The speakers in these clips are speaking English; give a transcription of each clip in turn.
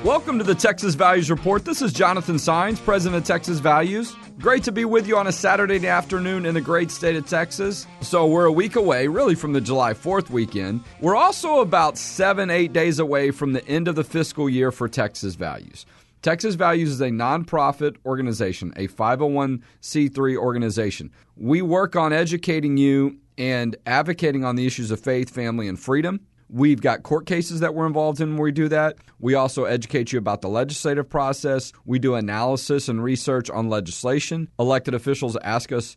Welcome to the Texas Values Report. This is Jonathan Sines, president of Texas Values. Great to be with you on a Saturday afternoon in the great state of Texas. So we're a week away, really, from the July 4th weekend. We're also about 7-8 days away from the end of the fiscal year for Texas Values. Texas Values is a nonprofit organization, a 501c3 organization. We work on educating you and advocating on the issues of faith, family, and freedom. We've got court cases that we're involved in when we do that. We also educate you about the legislative process. We do analysis and research on legislation. Elected officials ask us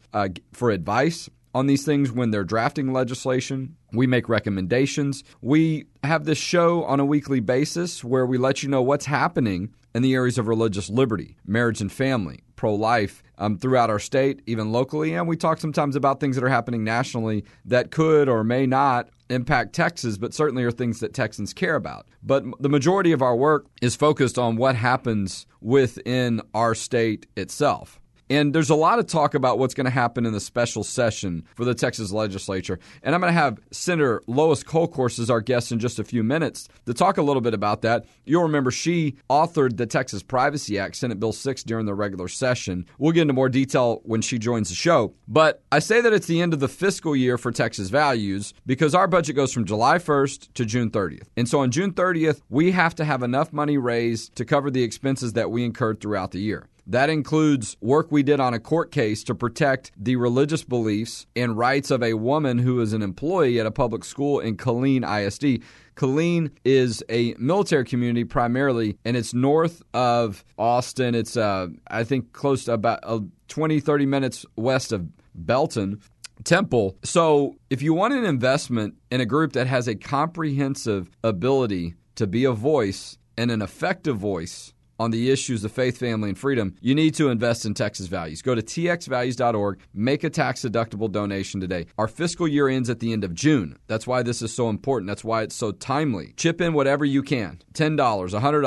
for advice on these things when they're drafting legislation. We make recommendations. We have this show on a weekly basis where we let you know what's happening in the areas of religious liberty, marriage and family, pro-life throughout our state, even locally. And we talk sometimes about things that are happening nationally that could or may not impact Texas, but certainly are things that Texans care about. But the majority of our work is focused on what happens within our state itself. And there's a lot of talk about what's going to happen in the special session for the Texas legislature. And I'm going to have Senator Lois Kolkhorst as our guest in just a few minutes to talk a little bit about that. You'll remember she authored the Texas Privacy Act, Senate Bill 6, during the regular session. We'll get into more detail when she joins the show. But I say that it's the end of the fiscal year for Texas Values because our budget goes from July 1st to June 30th. And so on June 30th, we have to have enough money raised to cover the expenses that we incurred throughout the year. That includes work we did on a court case to protect the religious beliefs and rights of a woman who is an employee at a public school in Killeen ISD. Killeen is a military community primarily, and it's north of Austin. It's, I think, close to about 20-30 minutes west of Belton Temple. So if you want an investment in a group that has a comprehensive ability to be a voice and an effective voice on the issues of faith, family, and freedom, you need to invest in Texas Values. Go to txvalues.org. Make a tax-deductible donation today. Our fiscal year ends at the end of June. That's why this is so important. That's why it's so timely. Chip in whatever you can. $10, $100,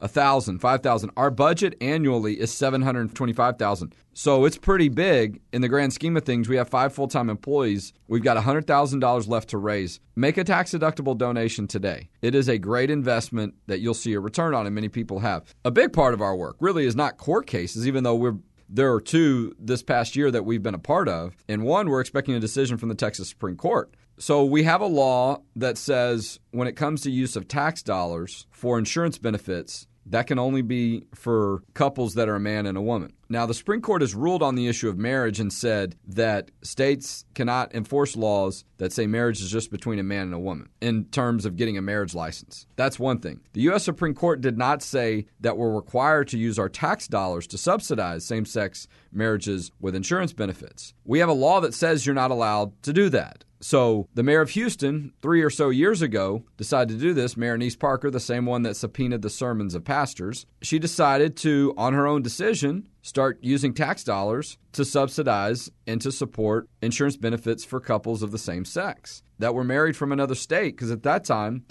$1,000, $5,000. Our budget annually is $725,000. So it's pretty big in the grand scheme of things. We have 5 full-time employees. We've got $100,000 left to raise. Make a tax-deductible donation today. It is a great investment that you'll see a return on, and many people have. A big part of our work really is not court cases, even though there are 2 this past year that we've been a part of, and one we're expecting a decision from the Texas Supreme Court. So we have a law that says when it comes to use of tax dollars for insurance benefits, that can only be for couples that are a man and a woman. Now, the Supreme Court has ruled on the issue of marriage and said that states cannot enforce laws that say marriage is just between a man and a woman in terms of getting a marriage license. That's one thing. The U.S. Supreme Court did not say that we're required to use our tax dollars to subsidize same-sex marriages with insurance benefits. We have a law that says you're not allowed to do that. So the mayor of Houston 3 or so years ago decided to do this. Mayor Annise Parker, the same one that subpoenaed the sermons of pastors, she decided to, on her own decision, start using tax dollars to subsidize and to support insurance benefits for couples of the same sex that were married from another state, because at that time,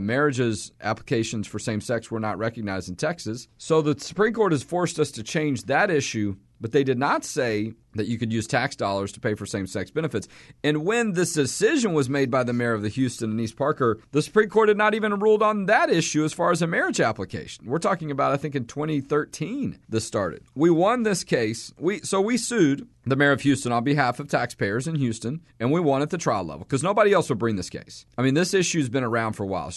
marriages applications for same-sex were not recognized in Texas. So the Supreme Court has forced us to change that issue, but they did not say that you could use tax dollars to pay for same-sex benefits. And when this decision was made by the mayor of Houston, Annise Parker, the Supreme Court had not even ruled on that issue as far as a marriage application. We're talking about, I think, in 2013 this started. We won this case. We sued the mayor of Houston on behalf of taxpayers in Houston, and we won at the trial level because nobody else would bring this case. I mean, this issue's been around for a while.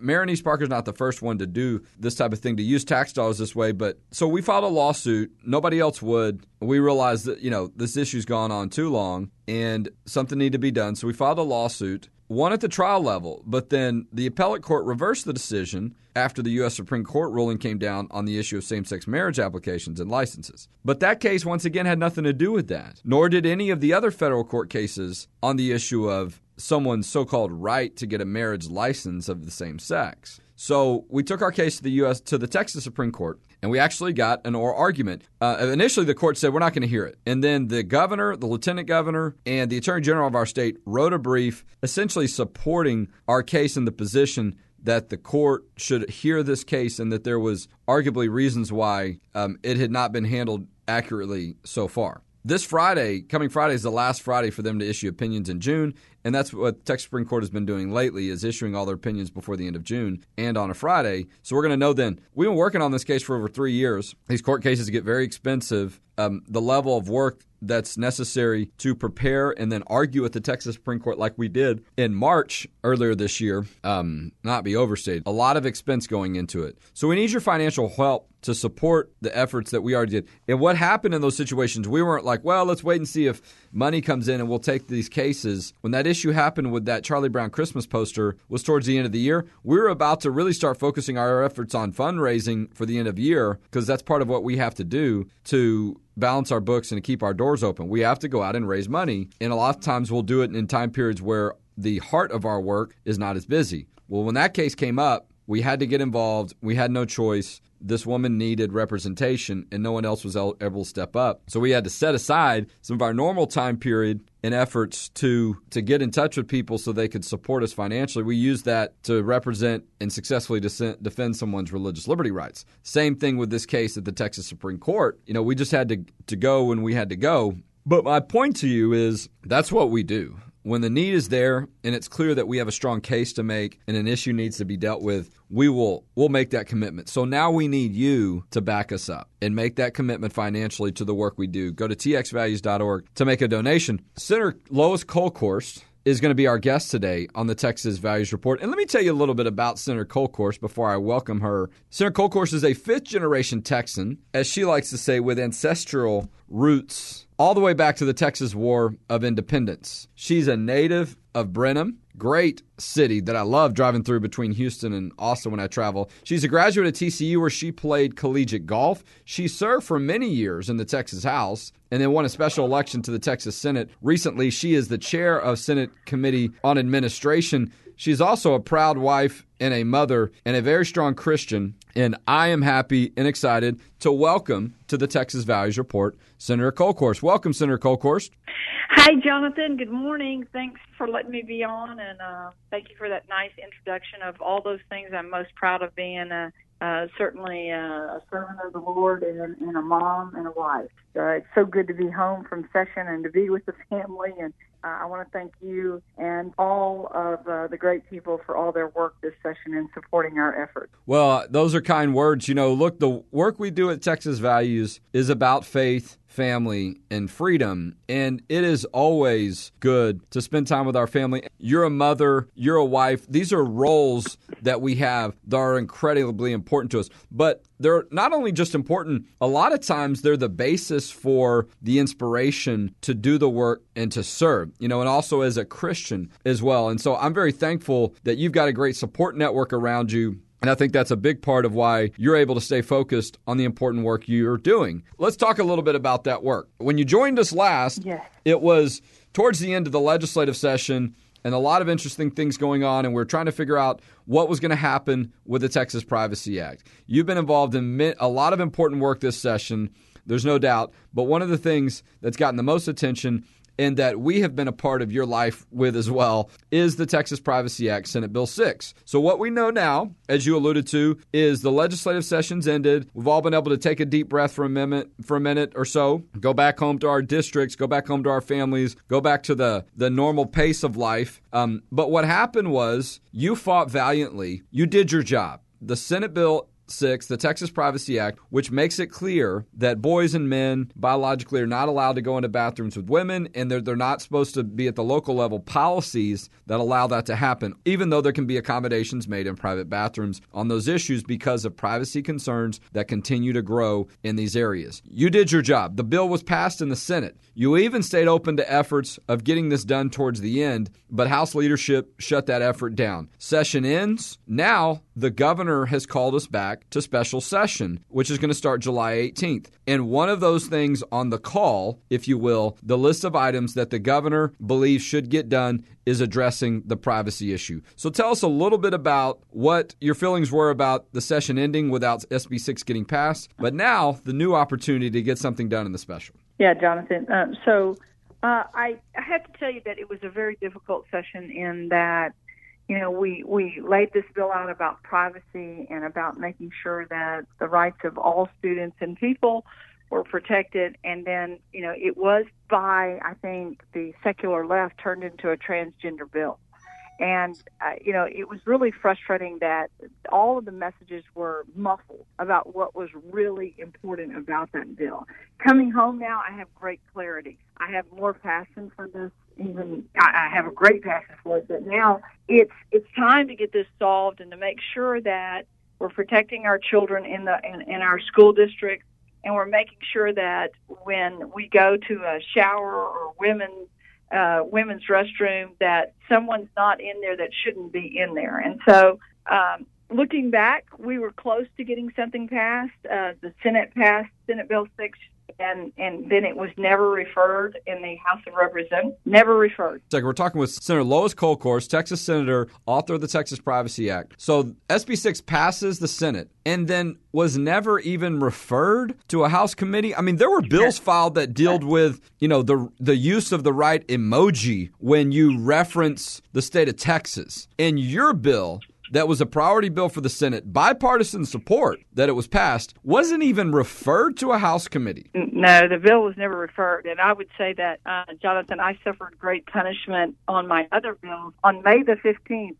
Mayor Annise Parker's not the first one to do this type of thing, to use tax dollars this way. But so we filed a lawsuit. Nobody else would. We realized that, this issue's gone on too long and something needed to be done. So we filed a lawsuit, won at the trial level, but then the appellate court reversed the decision after the U.S. Supreme Court ruling came down on the issue of same-sex marriage applications and licenses. But that case, once again, had nothing to do with that, nor did any of the other federal court cases on the issue of someone's so-called right to get a marriage license of the same sex. So we took our case to the Texas Supreme Court, and we actually got an oral argument. Initially, the court said, we're not going to hear it. And then the governor, the lieutenant governor, and the attorney general of our state wrote a brief essentially supporting our case in the position that the court should hear this case and that there was arguably reasons why it had not been handled accurately so far. This Friday, coming Friday, is the last Friday for them to issue opinions in June, and that's what the Texas Supreme Court has been doing lately, is issuing all their opinions before the end of June and on a Friday. So we're going to know then. We've been working on this case for over 3 years. These court cases get very expensive. The level of work that's necessary to prepare and then argue at the Texas Supreme Court like we did in March earlier this year, not be overstated. A lot of expense going into it. So we need your financial help to support the efforts that we already did. And what happened in those situations, we weren't like, well, let's wait and see if money comes in and we'll take these cases. When that issue happened with that Charlie Brown Christmas poster was towards the end of the year, we were about to really start focusing our efforts on fundraising for the end of year, because that's part of what we have to do to balance our books and to keep our doors open. We have to go out and raise money. And a lot of times we'll do it in time periods where the heart of our work is not as busy. Well, when that case came up, we had to get involved. We had no choice. This woman needed representation, and no one else was able to step up. So we had to set aside some of our normal time period in efforts to get in touch with people so they could support us financially. We used that to represent and successfully defend someone's religious liberty rights. Same thing with this case at the Texas Supreme Court. You know, we just had to go when we had to go. But my point to you is that's what we do. When the need is there and it's clear that we have a strong case to make and an issue needs to be dealt with, we'll make that commitment. So now we need you to back us up and make that commitment financially to the work we do. Go to txvalues.org to make a donation. Senator Lois Kolkhorst is going to be our guest today on the Texas Values Report. And let me tell you a little bit about Senator Kolkhorst before I welcome her. Senator Kolkhorst is a fifth-generation Texan, as she likes to say, with ancestral roots all the way back to the Texas War of Independence. She's a native of Brenham, great city that I love driving through between Houston and Austin when I travel. She's a graduate of TCU, where she played collegiate golf. She served for many years in the Texas House and then won a special election to the Texas Senate. Recently, she is the chair of Senate Committee on Administration. She's also a proud wife and a mother and a very strong Christian. And I am happy and excited to welcome to the Texas Values Report, Senator Kolkhorst. Welcome, Senator Kolkhorst. Hi, Jonathan. Good morning. Thanks for letting me be on, and thank you for that nice introduction of all those things I'm most proud of being, certainly a servant of the Lord and a mom and a wife. It's so good to be home from session and to be with the family, and I want to thank you and all of the great people for all their work this session in supporting our efforts. Well, those are kind words. You know, look, the work we do at Texas Values is about faith, family, and freedom, and it is always good to spend time with our family. You're a mother, you're a wife. These are roles that we have that are incredibly important to us, but they're not only just important, a lot of times they're the basis for the inspiration to do the work and to serve, you know, and also as a Christian as well. And so I'm very thankful that you've got a great support network around you. And I think that's a big part of why you're able to stay focused on the important work you're doing. Let's talk a little bit about that work. When you joined us last, It was towards the end of the legislative session, and a lot of interesting things going on, and we're trying to figure out what was going to happen with the Texas Privacy Act. You've been involved in a lot of important work this session, there's no doubt, but one of the things that's gotten the most attention and that we have been a part of your life with as well is the Texas Privacy Act, Senate Bill 6. So what we know now, as you alluded to, is the legislative session's ended. We've all been able to take a deep breath for a minute or so, go back home to our districts, go back home to our families, go back to the normal pace of life. But what happened was you fought valiantly. You did your job. The Senate Bill 6, the Texas Privacy Act, which makes it clear that boys and men biologically are not allowed to go into bathrooms with women, and they're not supposed to be at the local level policies that allow that to happen, even though there can be accommodations made in private bathrooms on those issues because of privacy concerns that continue to grow in these areas. You did your job. The bill was passed in the Senate. You even stayed open to efforts of getting this done towards the end, but House leadership shut that effort down. Session ends. Now, the governor has called us back to special session, which is going to start July 18th. And one of those things on the call, if you will, the list of items that the governor believes should get done is addressing the privacy issue. So tell us a little bit about what your feelings were about the session ending without SB 6 getting passed, but now the new opportunity to get something done in the special. Yeah, Jonathan. So I have to tell you that it was a very difficult session in that you know, we laid this bill out about privacy and about making sure that the rights of all students and people were protected. And then, you know, it was by, I think, the secular left turned into a transgender bill. And, you know, it was really frustrating that all of the messages were muffled about what was really important about that bill. Coming home now, I have great clarity. I have more passion for this. Even I have a great passion for it. But now it's time to get this solved and to make sure that we're protecting our children in our school districts, and we're making sure that when we go to a shower or women's restroom, that someone's not in there that shouldn't be in there. And so looking back, we were close to getting something passed. The Senate passed Senate Bill 6, and then it was never referred in the House of Representatives, never referred. We're talking with Senator Lois Kolkhorst, Texas senator, author of the Texas Privacy Act. So SB 6 passes the Senate and then was never even referred to a House committee. I mean, there were bills filed that dealt with, you know, the use of the right emoji when you reference the state of Texas. And your bill that was a priority bill for the Senate, bipartisan support that it was passed, wasn't even referred to a House committee. No, the bill was never referred. And I would say that, Jonathan, I suffered great punishment on my other bills. On May the 15th,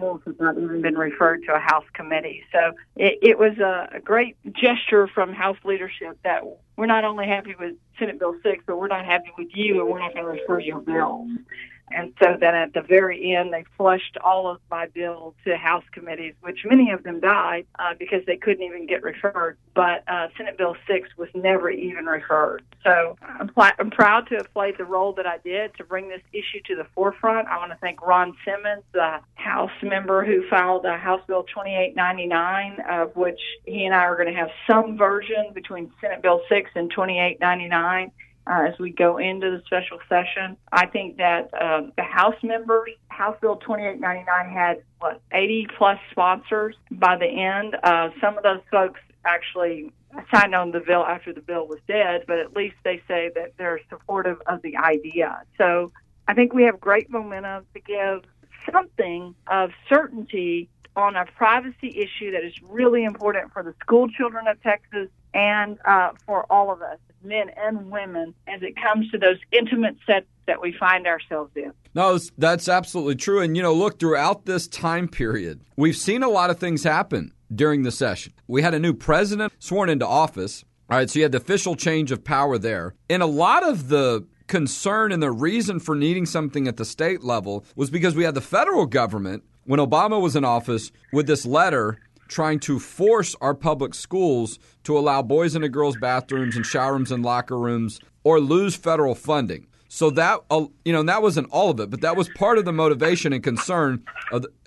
bills have not even been referred to a House committee. So it was a great gesture from House leadership that we're not only happy with Senate Bill 6, but we're not happy with you, and we're not going to refer your bills. And so then at the very end, they flushed all of my bills to House committees, which many of them died because they couldn't even get referred. But Senate Bill 6 was never even referred. So I'm proud to have played the role that I did to bring this issue to the forefront. I want to thank Ron Simmons, the House member who filed House Bill 2899, of which he and I are going to have some version between Senate Bill 6 and 2899. As we go into the special session. I think that the House members, House Bill 2899 had, 80-plus sponsors by the end. Some of those folks actually signed on the bill after the bill was dead, but at least they say that they're supportive of the idea. So I think we have great momentum to give something of certainty on a privacy issue that is really important for the school children of Texas and for all of us, men and women, as it comes to those intimate sets that we find ourselves in. No, that's absolutely true. And, you know, look, throughout this time period, we've seen a lot of things happen during the session. We had a new president sworn into office. All right, so you had the official change of power there. And a lot of the concern and the reason for needing something at the state level was because we had the federal government, when Obama was in office, with this letter trying to force our public schools to allow boys and girls bathrooms and shower rooms and locker rooms or lose federal funding. So that, you know, that wasn't all of it, but that was part of the motivation and concern.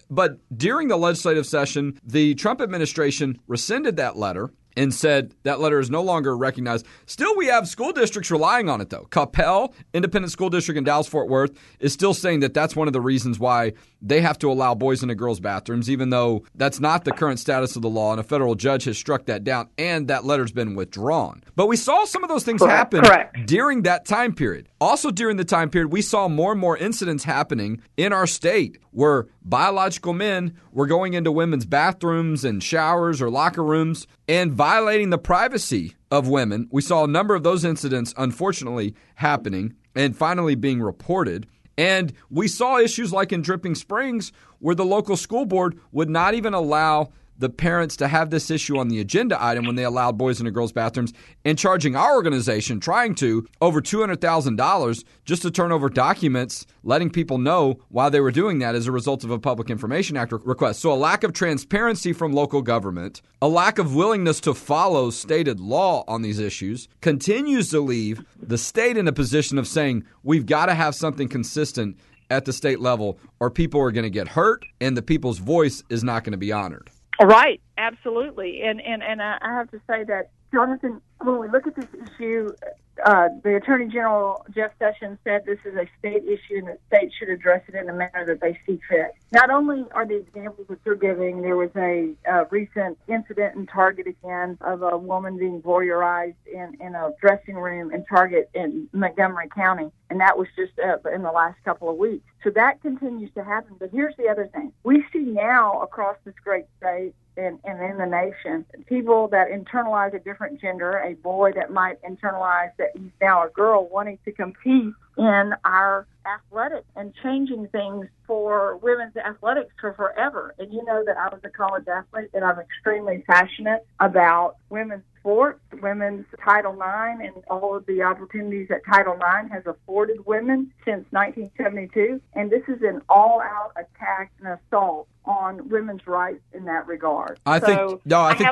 But during the legislative session, the Trump administration rescinded that letter and said that letter is no longer recognized. Still, we have school districts relying on it, though. Coppell Independent School District in Dallas-Fort Worth is still saying that that's one of the reasons why they have to allow boys in the girls' bathrooms, even though that's not the current status of the law, and a federal judge has struck that down, and that letter's been withdrawn. But we saw some of those things happen during that time period. Also during the time period, we saw more and more incidents happening in our state where biological men were going into women's bathrooms and showers or locker rooms and violating the privacy of women. We saw a number of those incidents, unfortunately, happening and finally being reported. And we saw issues like in Dripping Springs where the local school board would not even allow the parents to have this issue on the agenda item when they allowed boys in the girls' bathrooms, and charging our organization, trying to, over $200,000 just to turn over documents letting people know why they were doing that as a result of a Public Information Act request. So a lack of transparency from local government, a lack of willingness to follow stated law on these issues continues to leave the state in a position of saying, we've got to have something consistent at the state level or people are going to get hurt and the people's voice is not going to be honored. Right, absolutely. And I have to say that, Jonathan, when we look at this issue, the Attorney General, Jeff Sessions, said this is a state issue and that states should address it in the manner that they see fit. Not only are the examples that you're giving, there was a recent incident in Target again of a woman being voyeurized in a dressing room in Target in Montgomery County, and that was just in the last couple of weeks. So that continues to happen. But here's the other thing. We see now across this great state and in the nation, people that internalize a different gender, a boy that might internalize that he's now a girl, wanting to compete in our athletics and changing things for women's athletics for forever. And you know that I was a college athlete, and I'm extremely passionate about women's sports, women's Title IX, and all of the opportunities that Title IX has afforded women since 1972. And this is an all-out attack and assault on women's rights in that regard. I think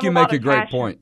you make a great point.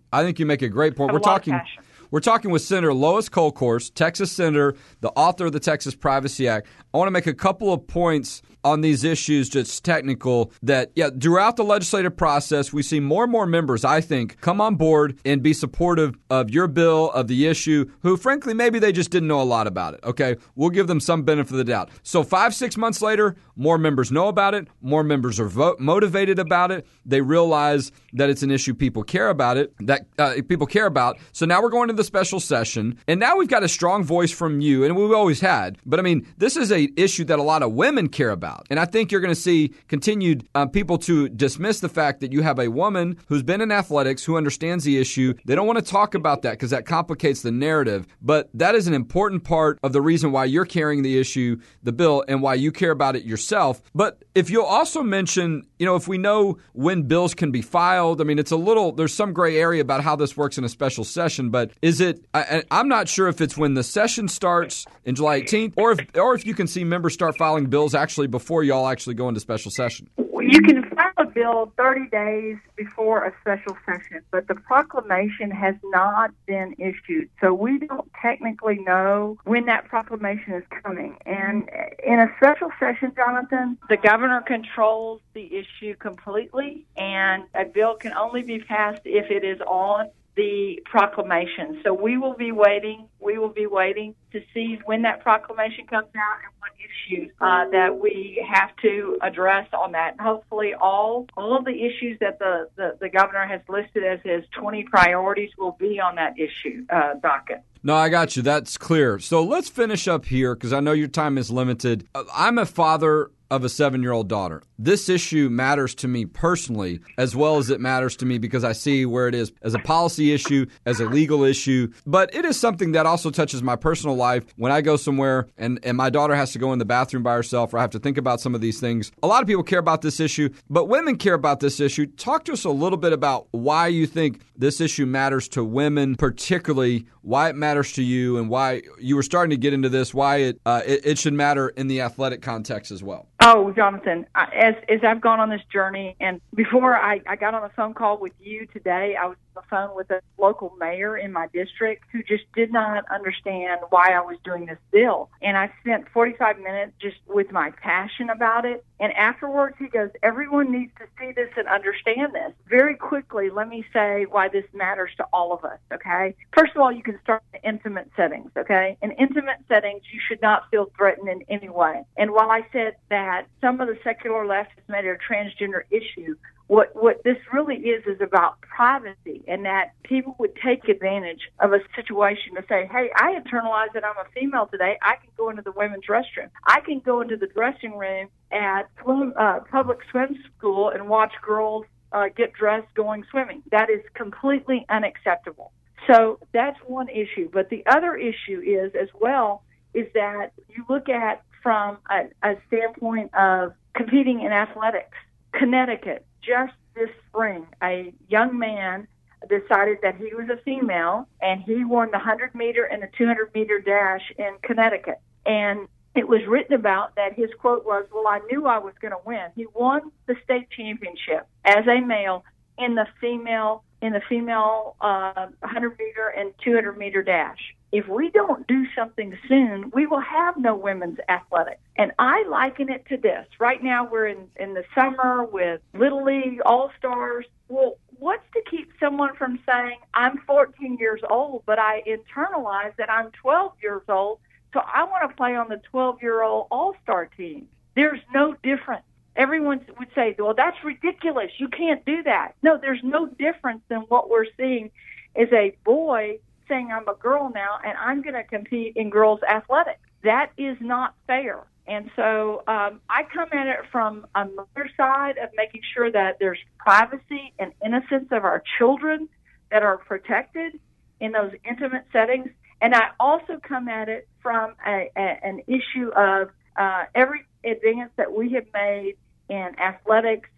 We're talking with Senator Lois Kolkhorst, Texas Senator, the author of the Texas Privacy Act. I want to make a couple of points on these issues, just technical, that throughout the legislative process, we see more and more members, I think, come on board and be supportive of your bill, of the issue, who, frankly, maybe they just didn't know a lot about it. Okay, we'll give them some benefit of the doubt. So 5-6 months later, more members know about it. More members are motivated about it. They realize that it's an issue people care about it, that people care about. So now we're going to the special session, and now we've got a strong voice from you, and we've always had. But, I mean, this is an issue that a lot of women care about. And I think you're going to see continued people to dismiss the fact that you have a woman who's been in athletics, who understands the issue. They don't want to talk about that because that complicates the narrative. But that is an important part of the reason why you're carrying the issue, the bill, and why you care about it yourself. But if you'll also mention, you know, if we know when bills can be filed, I mean, it's a little, there's some gray area about how this works in a special session. But is it, I'm not sure if it's when the session starts in July 18th or if you can see members start filing bills actually before y'all actually go into special session? You can file a bill 30 days before a special session, but the proclamation has not been issued. So we don't technically know when that proclamation is coming. And in a special session, Jonathan, the governor controls the issue completely, and a bill can only be passed if it is on the proclamation. So we will be waiting to see when that proclamation comes out and what issues that we have to address on that. Hopefully all of the issues that the governor has listed as his 20 priorities will be on that issue docket. No, I got you. That's clear. So let's finish up here because I know your time is limited. I'm a father of a 7-year-old daughter. This issue matters to me personally, as well as it matters to me because I see where it is as a policy issue, as a legal issue, but it is something that also touches my personal life. When I go somewhere and my daughter has to go in the bathroom by herself, or I have to think about some of these things. A lot of people care about this issue, but women care about this issue. Talk to us a little bit about why you think this issue matters to women, particularly why it matters to you and why you were starting to get into this, why it should matter in the athletic context as well. Oh, Jonathan, as I've gone on this journey, and before I got on a phone call with you today, I was on the phone with a local mayor in my district who just did not understand why I was doing this bill. And I spent 45 minutes just with my passion about it. And afterwards, he goes, everyone needs to see this and understand this. Very quickly, let me say why this matters to all of us, okay? First of all, you can start in intimate settings, okay? In intimate settings, you should not feel threatened in any way. And while I said that some of the secular left has made it a transgender issue, what this really is about privacy, and that people would take advantage of a situation to say, hey, I internalized that I'm a female today. I can go into the women's restroom. I can go into the dressing room at public swim school and watch girls get dressed going swimming. That is completely unacceptable. So that's one issue. But the other issue is as well is that you look at from a standpoint of competing in athletics. Connecticut, just this spring, a young man decided that he was a female, and he won the 100-meter and the 200-meter dash in Connecticut. And it was written about that his quote was, well, I knew I was going to win. He won the state championship as a male in the female 100-meter and 200-meter dash. If we don't do something soon, we will have no women's athletics. And I liken it to this. Right now we're in the summer with Little League, All-Stars. Well, what's to keep someone from saying, I'm 14 years old, but I internalize that I'm 12 years old, so I want to play on the 12-year-old All-Star team? There's no difference. Everyone would say, well, that's ridiculous. You can't do that. No, there's no difference than what we're seeing is a boy saying I'm a girl now and I'm going to compete in girls' athletics. That is not fair. And so I come at it from another side of making sure that there's privacy and innocence of our children that are protected in those intimate settings. And I also come at it from an issue of every advance that we have made in athletics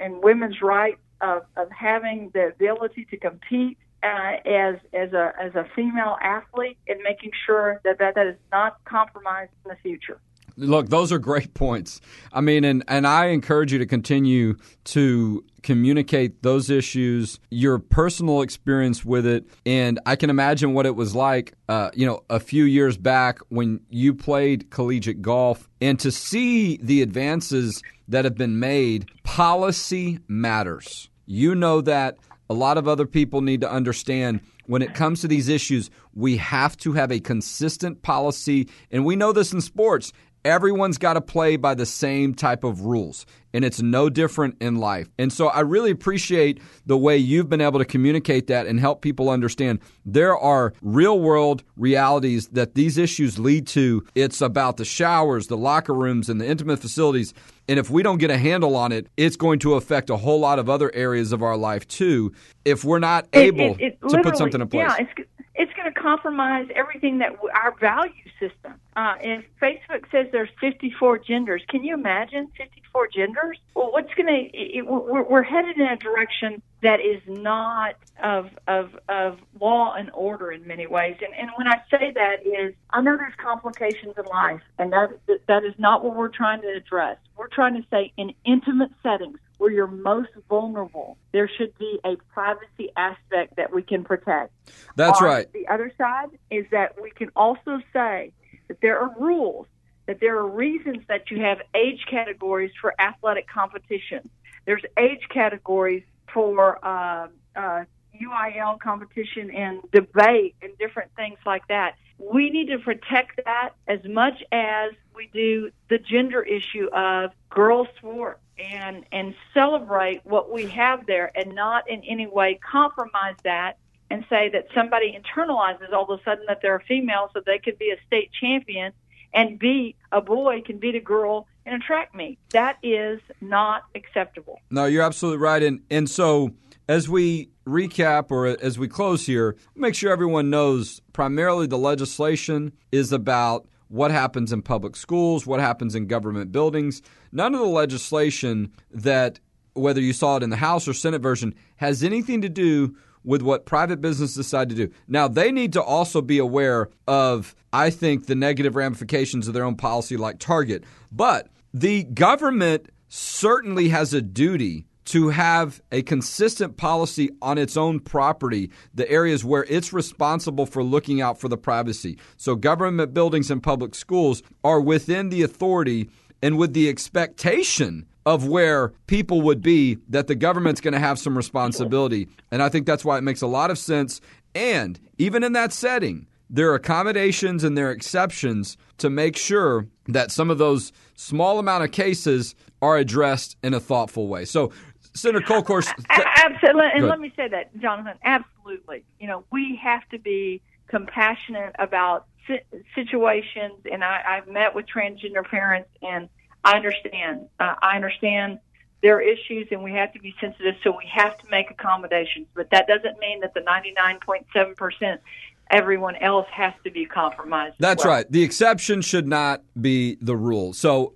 and women's rights of having the ability to compete as a female athlete, and making sure that is not compromised in the future. Look, those are great points. I mean, and I encourage you to continue to communicate those issues, your personal experience with it. And I can imagine what it was like, a few years back when you played collegiate golf, and to see the advances that have been made. Policy matters. You know that. A lot of other people need to understand when it comes to these issues, we have to have a consistent policy. And we know this in sports. Everyone's got to play by the same type of rules, and it's no different in life. And so I really appreciate the way you've been able to communicate that and help people understand there are real-world realities that these issues lead to. It's about the showers, the locker rooms, and the intimate facilities. And if we don't get a handle on it, it's going to affect a whole lot of other areas of our life, too, if we're not able to put something in place. Yeah, it's going to compromise everything that our value system. And Facebook says there's 54 genders. Can you imagine 54 genders? Well, we're headed in a direction that is not of law and order in many ways. And when I say that is, I know there's complications in life, and that is not what we're trying to address. We're trying to say in intimate settings where you're most vulnerable, there should be a privacy aspect that we can protect. That's right. The other side is that we can also say that there are rules, that there are reasons that you have age categories for athletic competition. There's age categories for UIL competition and debate and different things like that. We need to protect that as much as we do the gender issue of girls' sports, and celebrate what we have there and not in any way compromise that and say that somebody internalizes all of a sudden that they're a female so they could be a state champion and beat a boy can beat a girl in a track meet. That is not acceptable. No, you're absolutely right. And so as we recap or as we close here, make sure everyone knows primarily the legislation is about what happens in public schools, what happens in government buildings. None of the legislation that, whether you saw it in the House or Senate version, has anything to do with what private business decide to do. Now, they need to also be aware of, I think, the negative ramifications of their own policy like Target. But the government certainly has a duty to have a consistent policy on its own property, the areas where it's responsible for looking out for the privacy. So government buildings and public schools are within the authority and with the expectation of where people would be that the government's going to have some responsibility. And I think that's why it makes a lot of sense. And even in that setting, there are accommodations and there are exceptions to make sure that some of those small amount of cases are addressed in a thoughtful way. So Senator Kolkhorst. Absolutely. And let me say that, Jonathan, absolutely. You know, we have to be compassionate about situations. And I've met with transgender parents, and I understand. I understand their issues, and we have to be sensitive, so we have to make accommodations. But that doesn't mean that the 99.7% everyone else has to be compromised. That's right. The exception should not be the rule. So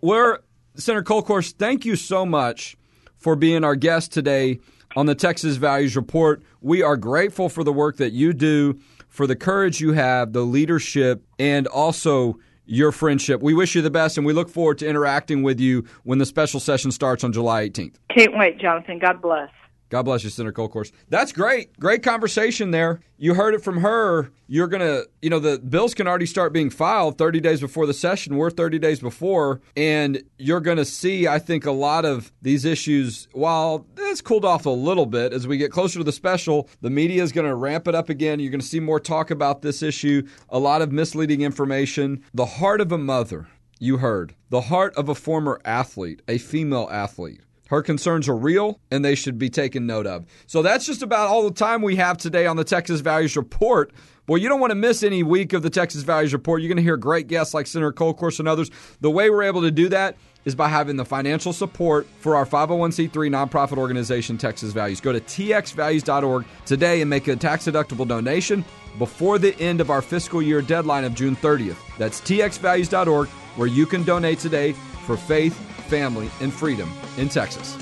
Senator Kolkhorst, thank you so much for being our guest today on the Texas Values Report. We are grateful for the work that you do, for the courage you have, the leadership, and also your friendship. We wish you the best, and we look forward to interacting with you when the special session starts on July 18th. Can't wait, Jonathan. God bless. God bless you, Senator Kolkhorst. That's great. Great conversation there. You heard it from her. You're going to, the bills can already start being filed 30 days before the session. We're 30 days before. And you're going to see, I think, a lot of these issues, while it's cooled off a little bit, as we get closer to the special, the media is going to ramp it up again. You're going to see more talk about this issue, a lot of misleading information. The heart of a mother, you heard. The heart of a former athlete, a female athlete. Her concerns are real, and they should be taken note of. So that's just about all the time we have today on the Texas Values Report. Well, you don't want to miss any week of the Texas Values Report. You're going to hear great guests like Senator Kolkhorst and others. The way we're able to do that is by having the financial support for our 501c3 nonprofit organization, Texas Values. Go to txvalues.org today and make a tax-deductible donation before the end of our fiscal year deadline of June 30th. That's txvalues.org, where you can donate today for faith, family, and freedom in Texas.